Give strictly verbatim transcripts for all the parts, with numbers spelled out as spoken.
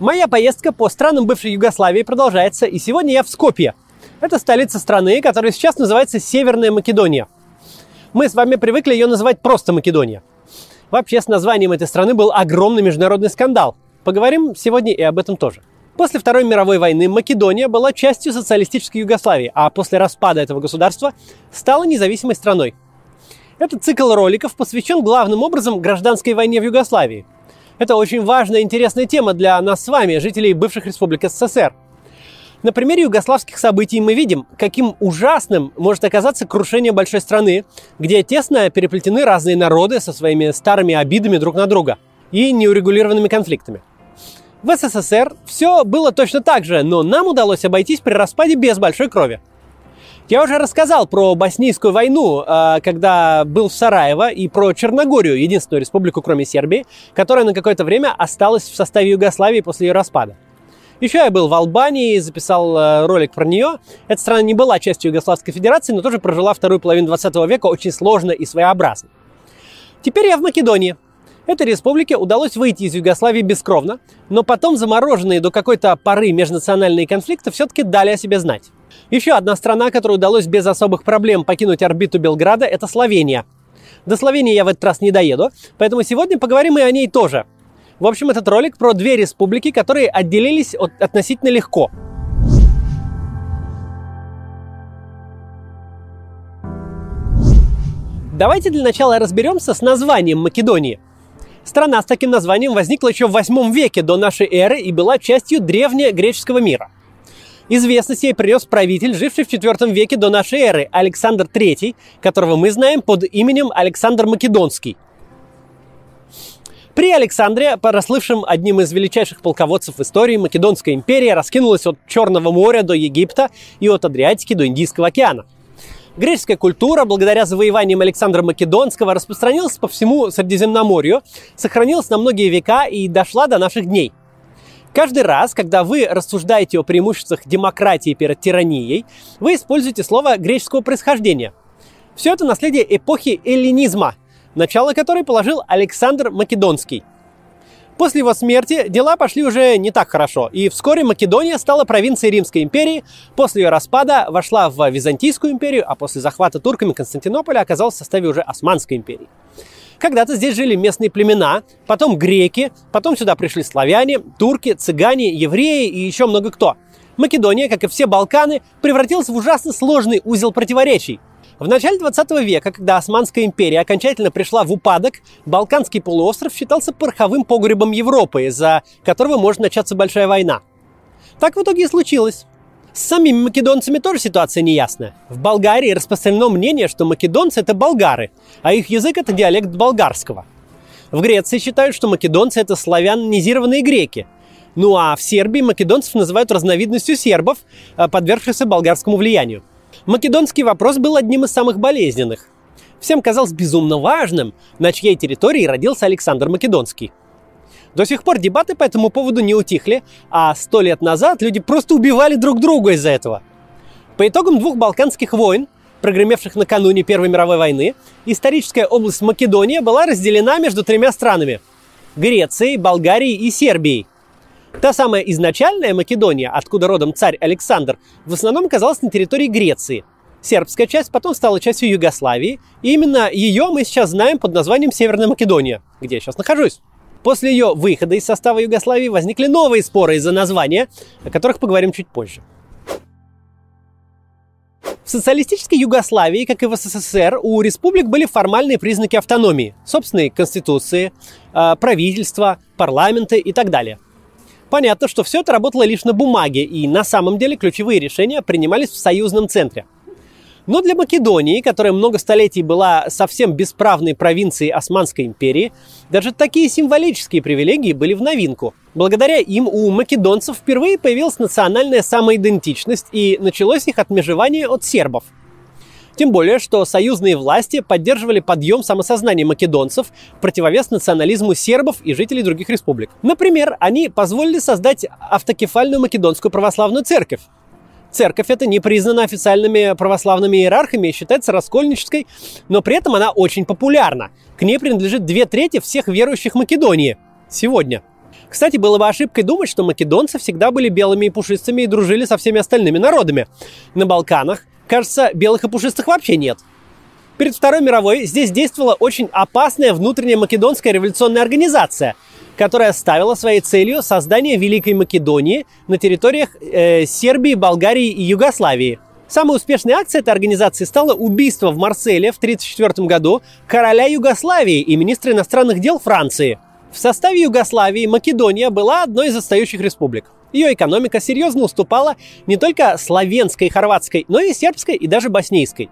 Моя поездка по странам бывшей Югославии продолжается, и сегодня я в Скопье. Это столица страны, которая сейчас называется Северная Македония. Мы с вами привыкли ее называть просто Македония. Вообще, с названием этой страны был огромный международный скандал. Поговорим сегодня и об этом тоже. После Второй мировой войны Македония была частью социалистической Югославии, а после распада этого государства стала независимой страной. Этот цикл роликов посвящен главным образом гражданской войне в Югославии. Это очень важная и интересная тема для нас с вами, жителей бывших республик СССР. На примере югославских событий мы видим, каким ужасным может оказаться крушение большой страны, где тесно переплетены разные народы со своими старыми обидами друг на друга и неурегулированными конфликтами. В СССР все было точно так же, но нам удалось обойтись при распаде без большой крови. Я уже рассказал про Боснийскую войну, когда был в Сараево, и про Черногорию, единственную республику, кроме Сербии, которая на какое-то время осталась в составе Югославии после ее распада. Еще я был в Албании, записал ролик про нее. Эта страна не была частью Югославской Федерации, но тоже прожила вторую половину двадцатого века очень сложно и своеобразно. Теперь я в Македонии. Этой республике удалось выйти из Югославии бескровно, но потом замороженные до какой-то поры межнациональные конфликты все-таки дали о себе знать. Еще одна страна, которой удалось без особых проблем покинуть орбиту Белграда, это Словения. До Словении я в этот раз не доеду, поэтому сегодня поговорим и о ней тоже. В общем, этот ролик про две республики, которые отделились от, относительно легко. Давайте для начала разберемся с названием Македонии. Страна с таким названием возникла еще в восьмом веке до нашей эры и была частью древнегреческого мира. Известность ей принес правитель, живший в четвёртом веке до нашей эры, Александр третий, которого мы знаем под именем Александр Македонский. При Александре, прослывшем одним из величайших полководцев истории, Македонская империя раскинулась от Черного моря до Египта и от Адриатики до Индийского океана. Греческая культура, благодаря завоеваниям Александра Македонского, распространилась по всему Средиземноморью, сохранилась на многие века и дошла до наших дней. Каждый раз, когда вы рассуждаете о преимуществах демократии перед тиранией, вы используете слово греческого происхождения. Все это наследие эпохи эллинизма, начало которой положил Александр Македонский. После его смерти дела пошли уже не так хорошо, и вскоре Македония стала провинцией Римской империи, после ее распада вошла в Византийскую империю, а после захвата турками Константинополя оказалась в составе уже Османской империи. Когда-то здесь жили местные племена, потом греки, потом сюда пришли славяне, турки, цыгане, евреи и еще много кто. Македония, как и все Балканы, превратилась в ужасно сложный узел противоречий. В начале двадцатого века, когда Османская империя окончательно пришла в упадок, Балканский полуостров считался пороховым погребом Европы, из-за которого может начаться большая война. Так в итоге и случилось. С самими македонцами тоже ситуация неясная. В Болгарии распространено мнение, что македонцы – это болгары, а их язык – это диалект болгарского. В Греции считают, что македонцы – это славянизированные греки. Ну а в Сербии македонцев называют разновидностью сербов, подвергшихся болгарскому влиянию. Македонский вопрос был одним из самых болезненных. Всем казалось безумно важным, на чьей территории родился Александр Македонский. До сих пор дебаты по этому поводу не утихли, а сто лет назад люди просто убивали друг друга из-за этого. По итогам двух балканских войн, прогремевших накануне Первой мировой войны, историческая область Македония была разделена между тремя странами – Грецией, Болгарией и Сербией. Та самая изначальная Македония, откуда родом царь Александр, в основном оказалась на территории Греции. Сербская часть потом стала частью Югославии, и именно ее мы сейчас знаем под названием Северная Македония, где я сейчас нахожусь. После ее выхода из состава Югославии возникли новые споры из-за названия, о которых поговорим чуть позже. В социалистической Югославии, как и в СССР, у республик были формальные признаки автономии, собственные конституции, правительства, парламенты и так далее. Понятно, что все это работало лишь на бумаге, и на самом деле ключевые решения принимались в союзном центре. Но для Македонии, которая много столетий была совсем бесправной провинцией Османской империи, даже такие символические привилегии были в новинку. Благодаря им у македонцев впервые появилась национальная самоидентичность, и началось их отмежевание от сербов. Тем более, что союзные власти поддерживали подъем самосознания македонцев в противовес национализму сербов и жителей других республик. Например, они позволили создать автокефальную македонскую православную церковь. Церковь эта не признана официальными православными иерархами и считается раскольнической, но при этом она очень популярна. К ней принадлежит две трети всех верующих Македонии сегодня. К Кстати, было бы ошибкой думать, что македонцы всегда были белыми и пушистыми и дружили со всеми остальными народами. На Балканах, кажется, белых и пушистых вообще нет. Перед Второй мировой здесь действовала очень опасная внутренняя македонская революционная организация, которая ставила своей целью создание Великой Македонии на территориях э, Сербии, Болгарии и Югославии. Самой успешной акцией этой организации стало убийство в Марселе в тысяча девятьсот тридцать четвёртом году короля Югославии и министра иностранных дел Франции. В составе Югославии Македония была одной из отстающих республик. Ее экономика серьезно уступала не только славянской и хорватской, но и сербской и даже боснийской.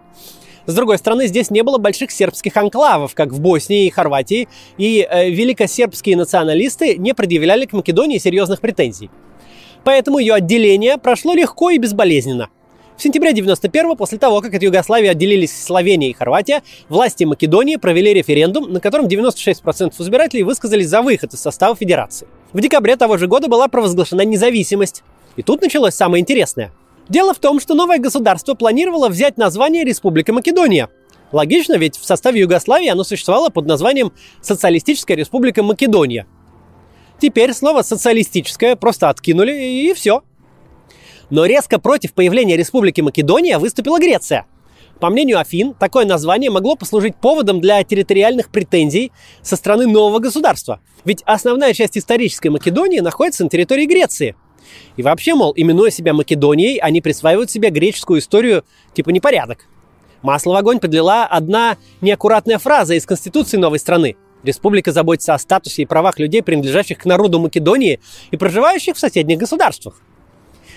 С другой стороны, здесь не было больших сербских анклавов, как в Боснии и Хорватии, и э, великосербские националисты не предъявляли к Македонии серьезных претензий. Поэтому ее отделение прошло легко и безболезненно. В сентябре девяносто первого, после того, как от Югославии отделились Словения и Хорватия, власти Македонии провели референдум, на котором девяносто шесть процентов избирателей высказались за выход из состава федерации. В декабре того же года была провозглашена независимость. И тут началось самое интересное. Дело в том, что новое государство планировало взять название Республика Македония. Логично, ведь в составе Югославии оно существовало под названием Социалистическая Республика Македония. Теперь слово «социалистическое» просто откинули, и все. Но резко против появления Республики Македония выступила Греция. По мнению Афин, такое название могло послужить поводом для территориальных претензий со стороны нового государства. Ведь основная часть исторической Македонии находится на территории Греции. И вообще, мол, именуя себя Македонией, они присваивают себе греческую историю типа непорядок. Масло в огонь подлила одна неаккуратная фраза из Конституции новой страны. Республика заботится о статусе и правах людей, принадлежащих к народу Македонии и проживающих в соседних государствах.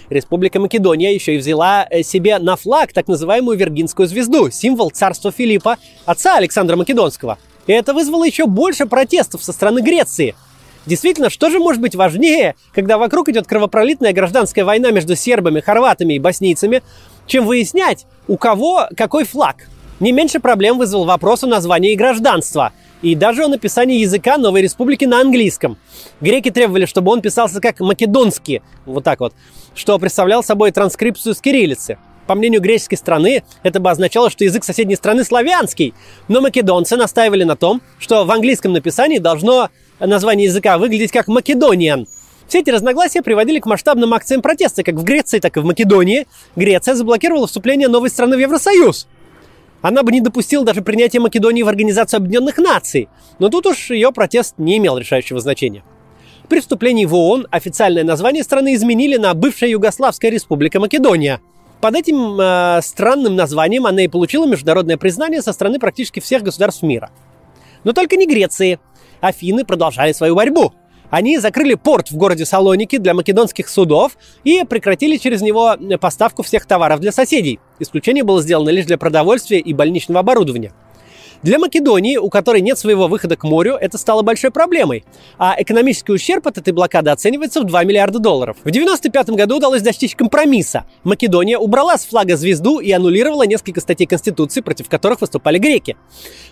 Республика Македония еще и взяла себе на флаг так называемую Виргинскую звезду, символ царства Филиппа, отца Александра Македонского. И это вызвало еще больше протестов со стороны Греции. Действительно, что же может быть важнее, когда вокруг идет кровопролитная гражданская война между сербами, хорватами и боснийцами, чем выяснять, у кого какой флаг? Не меньше проблем вызвал вопрос о названии и гражданства, и даже о написании языка новой республики на английском. Греки требовали, чтобы он писался как македонский, вот так вот, что представлял собой транскрипцию с кириллицы. По мнению греческой страны, это бы означало, что язык соседней страны славянский, но македонцы настаивали на том, что в английском написании должно название языка выглядеть как «македониан». Все эти разногласия приводили к масштабным акциям протеста как в Греции, так и в Македонии. Греция заблокировала вступление новой страны в Евросоюз. Она бы не допустила даже принятия Македонии в Организацию Объединенных Наций, но тут уж ее протест не имел решающего значения. При вступлении в ООН официальное название страны изменили на бывшая Югославская Республика Македония. Под этим э, странным названием она и получила международное признание со стороны практически всех государств мира. Но только не Греции. Афины продолжали свою борьбу. Они закрыли порт в городе Салоники для македонских судов и прекратили через него поставку всех товаров для соседей. Исключение было сделано лишь для продовольствия и больничного оборудования. Для Македонии, у которой нет своего выхода к морю, это стало большой проблемой. А экономический ущерб от этой блокады оценивается в два миллиарда долларов. В девяносто пятом году удалось достичь компромисса. Македония убрала с флага звезду и аннулировала несколько статей Конституции, против которых выступали греки.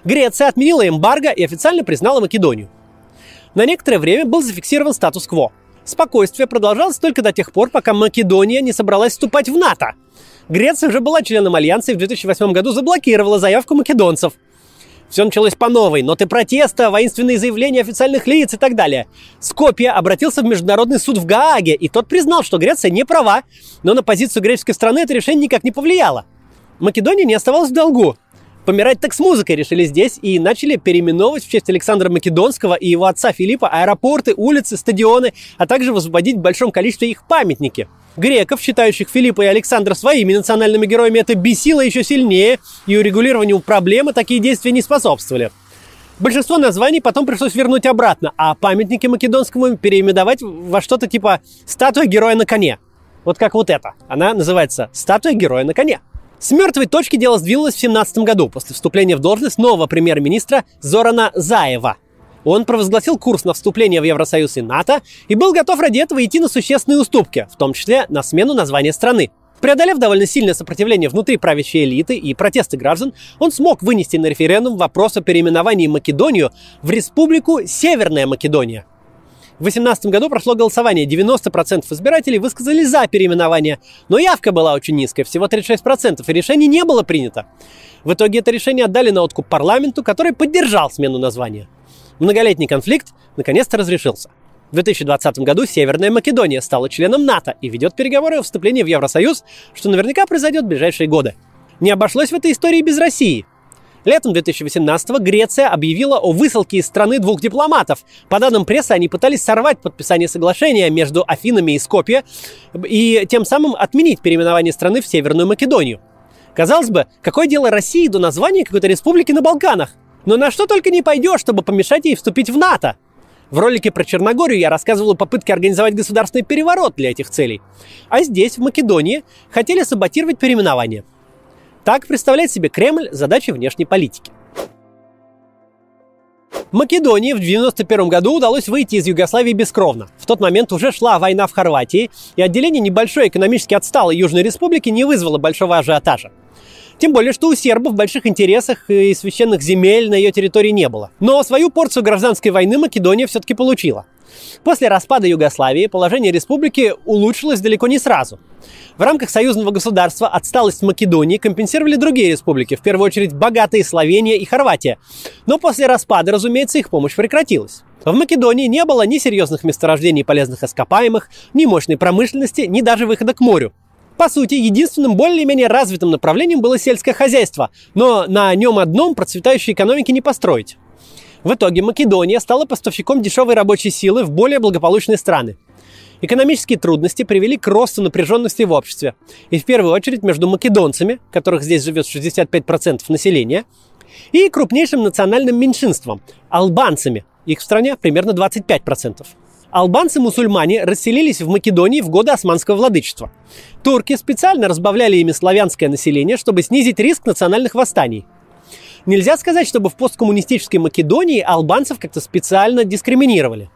Греция отменила эмбарго и официально признала Македонию. На некоторое время был зафиксирован статус-кво. Спокойствие продолжалось только до тех пор, пока Македония не собралась вступать в НАТО. Греция уже была членом Альянса и в две тысячи восьмом году заблокировала заявку македонцев. Все началось по новой, ноты протеста, воинственные заявления официальных лиц и так далее. Скопье обратился в Международный суд в Гааге, и тот признал, что Греция не права, но на позицию греческой страны это решение никак не повлияло. Македония не оставалась в долгу. Помирать так с музыкой решили здесь и начали переименовывать в честь Александра Македонского и его отца Филиппа аэропорты, улицы, стадионы, а также возводить в большом количестве их памятники. Греков, считающих Филиппа и Александра своими национальными героями, это бесило еще сильнее, и урегулированию проблемы такие действия не способствовали. Большинство названий потом пришлось вернуть обратно, а памятники македонскому переименовать во что-то типа «статуя героя на коне». Вот как вот эта. Она называется «статуя героя на коне». С мертвой точки дело сдвинулось в семнадцатом году, после вступления в должность нового премьер-министра Зорана Заева. Он провозгласил курс на вступление в Евросоюз и НАТО и был готов ради этого идти на существенные уступки, в том числе на смену названия страны. Преодолев довольно сильное сопротивление внутри правящей элиты и протесты граждан, он смог вынести на референдум вопрос о переименовании Македонию в Республику Северная Македония. В две тысячи восемнадцатом году прошло голосование, девяносто процентов избирателей высказали за переименование, но явка была очень низкая, всего тридцать шесть процентов, и решение не было принято. В итоге это решение отдали на откуп парламенту, который поддержал смену названия. Многолетний конфликт наконец-то разрешился. В две тысячи двадцатом году Северная Македония стала членом НАТО и ведет переговоры о вступлении в Евросоюз, что наверняка произойдет в ближайшие годы. Не обошлось в этой истории без России. Летом две тысячи восемнадцатого Греция объявила о высылке из страны двух дипломатов. По данным прессы, они пытались сорвать подписание соглашения между Афинами и Скопье и тем самым отменить переименование страны в Северную Македонию. Казалось бы, какое дело России до названия какой-то республики на Балканах? Но на что только не пойдешь, чтобы помешать ей вступить в НАТО. В ролике про Черногорию я рассказывал о попытке организовать государственный переворот для этих целей. А здесь, в Македонии, хотели саботировать переименование. Так представляет себе Кремль задачи внешней политики. Македонии в девяносто первом году удалось выйти из Югославии бескровно. В тот момент уже шла война в Хорватии, и отделение небольшой экономически отсталой Южной Республики не вызвало большого ажиотажа. Тем более, что у сербов больших интересах и священных земель на ее территории не было. Но свою порцию гражданской войны Македония все-таки получила. После распада Югославии положение республики улучшилось далеко не сразу. В рамках союзного государства отсталость Македонии компенсировали другие республики, в первую очередь богатые Словения и Хорватия. Но после распада, разумеется, их помощь прекратилась. В Македонии не было ни серьезных месторождений полезных ископаемых, ни мощной промышленности, ни даже выхода к морю. По сути, единственным более-менее развитым направлением было сельское хозяйство, но на нем одном процветающей экономики не построить. В итоге Македония стала поставщиком дешевой рабочей силы в более благополучные страны. Экономические трудности привели к росту напряженности в обществе, и в первую очередь между македонцами, которых здесь живет шестьдесят пять процентов населения, и крупнейшим национальным меньшинством – албанцами, их в стране примерно двадцать пять процентов. Албанцы-мусульмане расселились в Македонии в годы османского владычества. Турки специально разбавляли ими славянское население, чтобы снизить риск национальных восстаний. Нельзя сказать, чтобы в посткоммунистической Македонии албанцев как-то специально дискриминировали.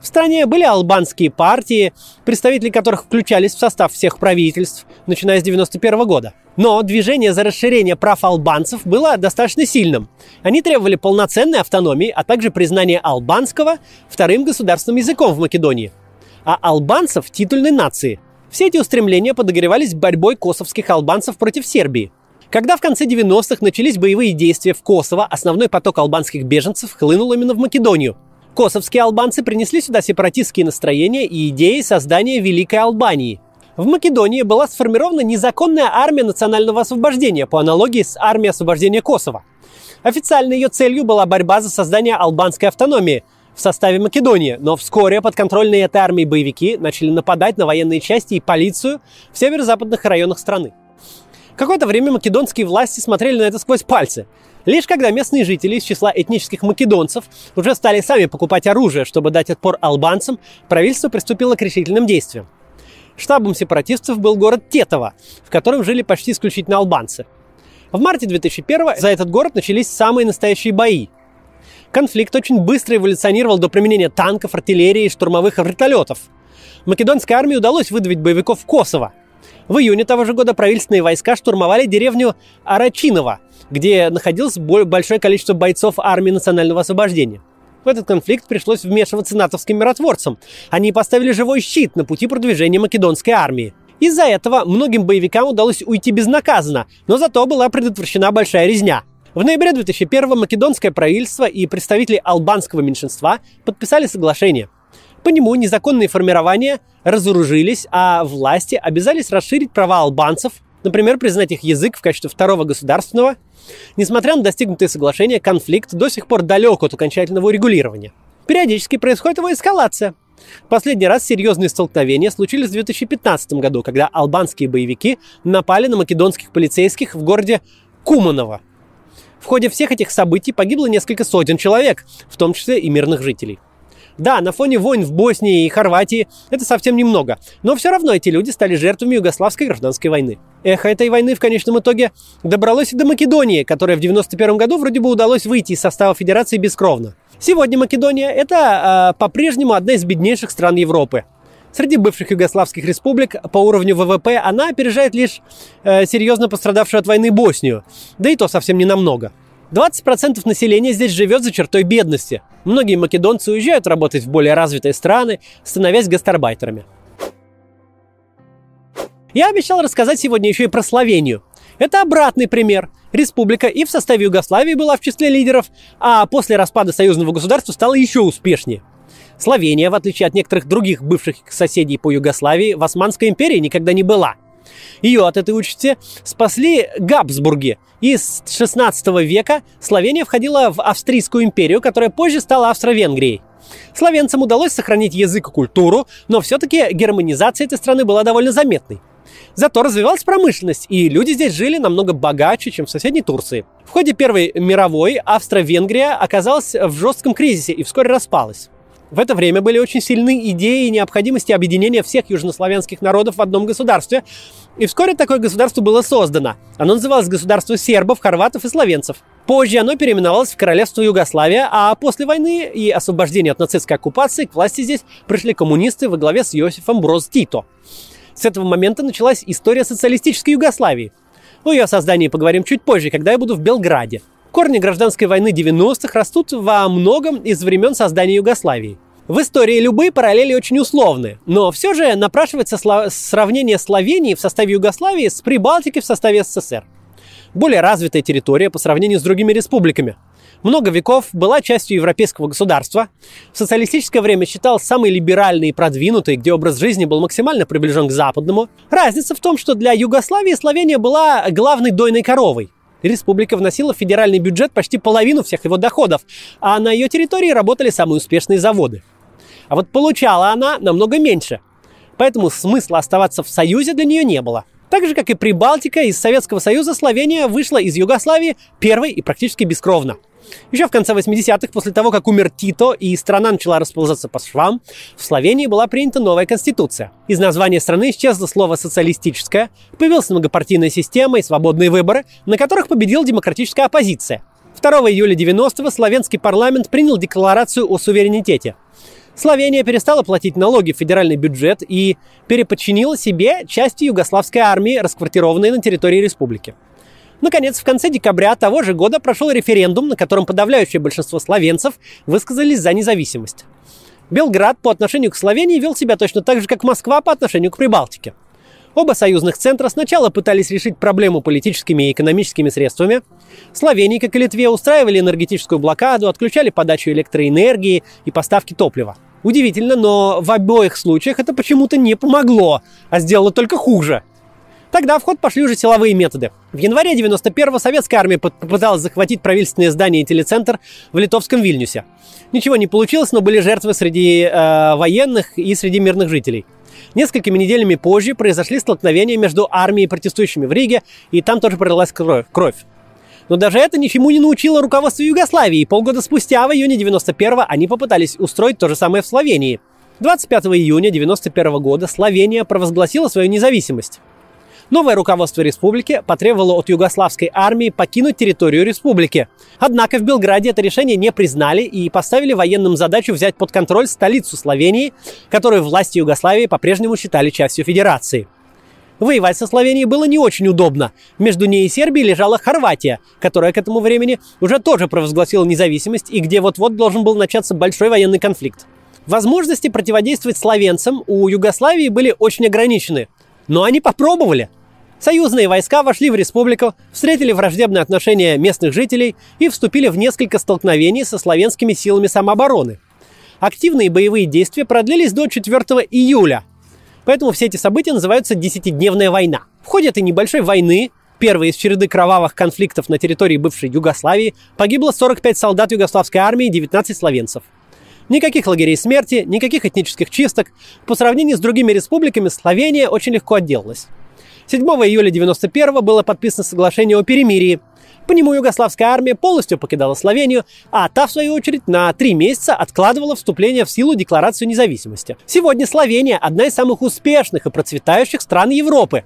В стране были албанские партии, представители которых включались в состав всех правительств, начиная с девяносто первого года. Но движение за расширение прав албанцев было достаточно сильным. Они требовали полноценной автономии, а также признания албанского вторым государственным языком в Македонии. А албанцев – титульной нации. Все эти устремления подогревались борьбой косовских албанцев против Сербии. Когда в конце девяностых начались боевые действия в Косово, основной поток албанских беженцев хлынул именно в Македонию. Косовские албанцы принесли сюда сепаратистские настроения и идеи создания Великой Албании. В Македонии была сформирована незаконная армия национального освобождения, по аналогии с армией освобождения Косово. Официально ее целью была борьба за создание албанской автономии в составе Македонии, но вскоре подконтрольные этой армии боевики начали нападать на военные части и полицию в северо-западных районах страны. Какое-то время македонские власти смотрели на это сквозь пальцы. Лишь когда местные жители из числа этнических македонцев уже стали сами покупать оружие, чтобы дать отпор албанцам, правительство приступило к решительным действиям. Штабом сепаратистов был город Тетово, в котором жили почти исключительно албанцы. В марте две тысячи первого за этот город начались самые настоящие бои. Конфликт очень быстро эволюционировал до применения танков, артиллерии, штурмовых вертолетов. Македонской армии удалось выдавить боевиков в Косово. В июне того же года правительственные войска штурмовали деревню Арачиново, где находилось большое количество бойцов армии национального освобождения. В этот конфликт пришлось вмешиваться натовским миротворцам. Они поставили живой щит на пути продвижения македонской армии. Из-за этого многим боевикам удалось уйти безнаказанно, но зато была предотвращена большая резня. В ноябре две тысячи первого македонское правительство и представители албанского меньшинства подписали соглашение. По нему незаконные формирования разоружились, а власти обязались расширить права албанцев, например, признать их язык в качестве второго государственного. Несмотря на достигнутые соглашения, конфликт до сих пор далек от окончательного урегулирования. Периодически происходит его эскалация. Последний раз серьезные столкновения случились в две тысячи пятнадцатом году, когда албанские боевики напали на македонских полицейских в городе Куманово. В ходе всех этих событий погибло несколько сотен человек, в том числе и мирных жителей. Да, на фоне войн в Боснии и Хорватии это совсем немного, но все равно эти люди стали жертвами югославской гражданской войны. Эхо этой войны в конечном итоге добралось и до Македонии, которая в девяносто первом году вроде бы удалось выйти из состава Федерации бескровно. Сегодня Македония – это э, по-прежнему одна из беднейших стран Европы. Среди бывших югославских республик по уровню ВВП она опережает лишь э, серьезно пострадавшую от войны Боснию, да и то совсем не намного. двадцать процентов населения здесь живет за чертой бедности. Многие македонцы уезжают работать в более развитые страны, становясь гастарбайтерами. Я обещал рассказать сегодня еще и про Словению. Это обратный пример. Республика и в составе Югославии была в числе лидеров, а после распада союзного государства стала еще успешнее. Словения, в отличие от некоторых других бывших соседей по Югославии, в Османской империи никогда не была. Ее от этой участи спасли Габсбурги. И с шестнадцатого века Словения входила в Австрийскую империю, которая позже стала Австро-Венгрией. Словенцам удалось сохранить язык и культуру, но все-таки германизация этой страны была довольно заметной. Зато развивалась промышленность, и люди здесь жили намного богаче, чем в соседней Турции. В ходе Первой мировой Австро-Венгрия оказалась в жестком кризисе и вскоре распалась. В это время были очень сильны идеи необходимости объединения всех южнославянских народов в одном государстве, и вскоре такое государство было создано. Оно называлось государство сербов, хорватов и словенцев. Позже оно переименовалось в Королевство Югославия, а после войны и освобождения от нацистской оккупации к власти здесь пришли коммунисты во главе с Иосифом Броз Тито. С этого момента началась история социалистической Югославии. О ее создании поговорим чуть позже, когда я буду в Белграде. Корни гражданской войны девяностых растут во многом из времен создания Югославии. В истории любые параллели очень условны, но все же напрашивается сло... сравнение Словении в составе Югославии с Прибалтикой в составе СССР. Более развитая территория по сравнению с другими республиками. Много веков была частью европейского государства. В социалистическое время считалась самой либеральной и продвинутой, где образ жизни был максимально приближен к западному. Разница в том, что для Югославии Словения была главной дойной коровой. Республика вносила в федеральный бюджет почти половину всех его доходов, а на ее территории работали самые успешные заводы. А вот получала она намного меньше. Поэтому смысла оставаться в Союзе для нее не было. Так же, как и Прибалтика, из Советского Союза Словения вышла из Югославии первой и практически бескровно. Еще в конце восьмидесятых, после того, как умер Тито и страна начала расползаться по швам, в Словении была принята новая конституция. Из названия страны исчезло слово «социалистическое», появилась многопартийная система и свободные выборы, на которых победила демократическая оппозиция. второго июля девяностого словенский парламент принял декларацию о суверенитете. Словения перестала платить налоги в федеральный бюджет и переподчинила себе части югославской армии, расквартированной на территории республики. Наконец, в конце декабря того же года прошел референдум, на котором подавляющее большинство словенцев высказались за независимость. Белград по отношению к Словении вел себя точно так же, как Москва по отношению к Прибалтике. Оба союзных центра сначала пытались решить проблему политическими и экономическими средствами. В Словении, как и Литве, устраивали энергетическую блокаду, отключали подачу электроэнергии и поставки топлива. Удивительно, но в обоих случаях это почему-то не помогло, а сделало только хуже. Тогда в ход пошли уже силовые методы. В январе девяносто первого советская армия попыталась захватить правительственные здания и телецентр в литовском Вильнюсе. Ничего не получилось, но были жертвы среди э, военных и среди мирных жителей. Несколькими неделями позже произошли столкновения между армией и протестующими в Риге, и там тоже пролилась кровь. Но даже это ничему не научило руководство Югославии, и полгода спустя, в июне девяносто первого, они попытались устроить то же самое в Словении. двадцать пятого июня девяносто первого года Словения провозгласила свою независимость. Новое руководство республики потребовало от югославской армии покинуть территорию республики. Однако в Белграде это решение не признали и поставили военным задачу взять под контроль столицу Словении, которую власти Югославии по-прежнему считали частью федерации. Воевать со Словенией было не очень удобно. Между ней и Сербией лежала Хорватия, которая к этому времени уже тоже провозгласила независимость и где вот-вот должен был начаться большой военный конфликт. Возможности противодействовать словенцам у Югославии были очень ограничены. Но они попробовали. Союзные войска вошли в республику, встретили враждебные отношения местных жителей и вступили в несколько столкновений со словенскими силами самообороны. Активные боевые действия продлились до четвёртого июля. Поэтому все эти события называются «Десятидневная война». В ходе этой небольшой войны, первой из череды кровавых конфликтов на территории бывшей Югославии, погибло сорок пять солдат югославской армии и девятнадцать словенцев. Никаких лагерей смерти, никаких этнических чисток. По сравнению с другими республиками, Словения очень легко отделалась. седьмого июля девяносто первого было подписано соглашение о перемирии. По нему югославская армия полностью покидала Словению, а та, в свою очередь, на три месяца откладывала вступление в силу Декларации независимости. Сегодня Словения – одна из самых успешных и процветающих стран Европы.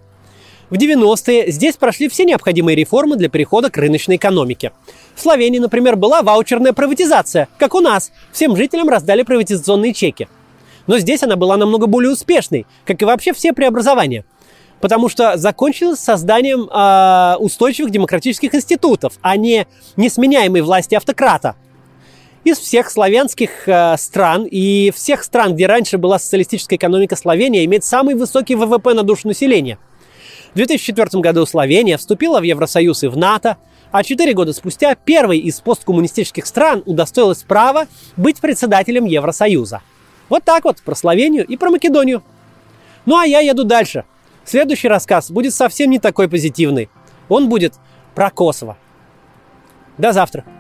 В девяностые здесь прошли все необходимые реформы для перехода к рыночной экономике. В Словении, например, была ваучерная приватизация, как у нас. Всем жителям раздали приватизационные чеки. Но здесь она была намного более успешной, как и вообще все преобразования. Потому что закончилось созданием э, устойчивых демократических институтов, а не несменяемой власти автократа. Из всех славянских э, стран и всех стран, где раньше была социалистическая экономика, Словения имеет самый высокий вэ вэ пэ на душу населения. В две тысячи четвёртом году Словения вступила в Евросоюз и в НАТО, а четыре года спустя первой из посткоммунистических стран удостоилась права быть председателем Евросоюза. Вот так вот про Словению и про Македонию. Ну а я еду дальше. Следующий рассказ будет совсем не такой позитивный. Он будет про Косово. До завтра.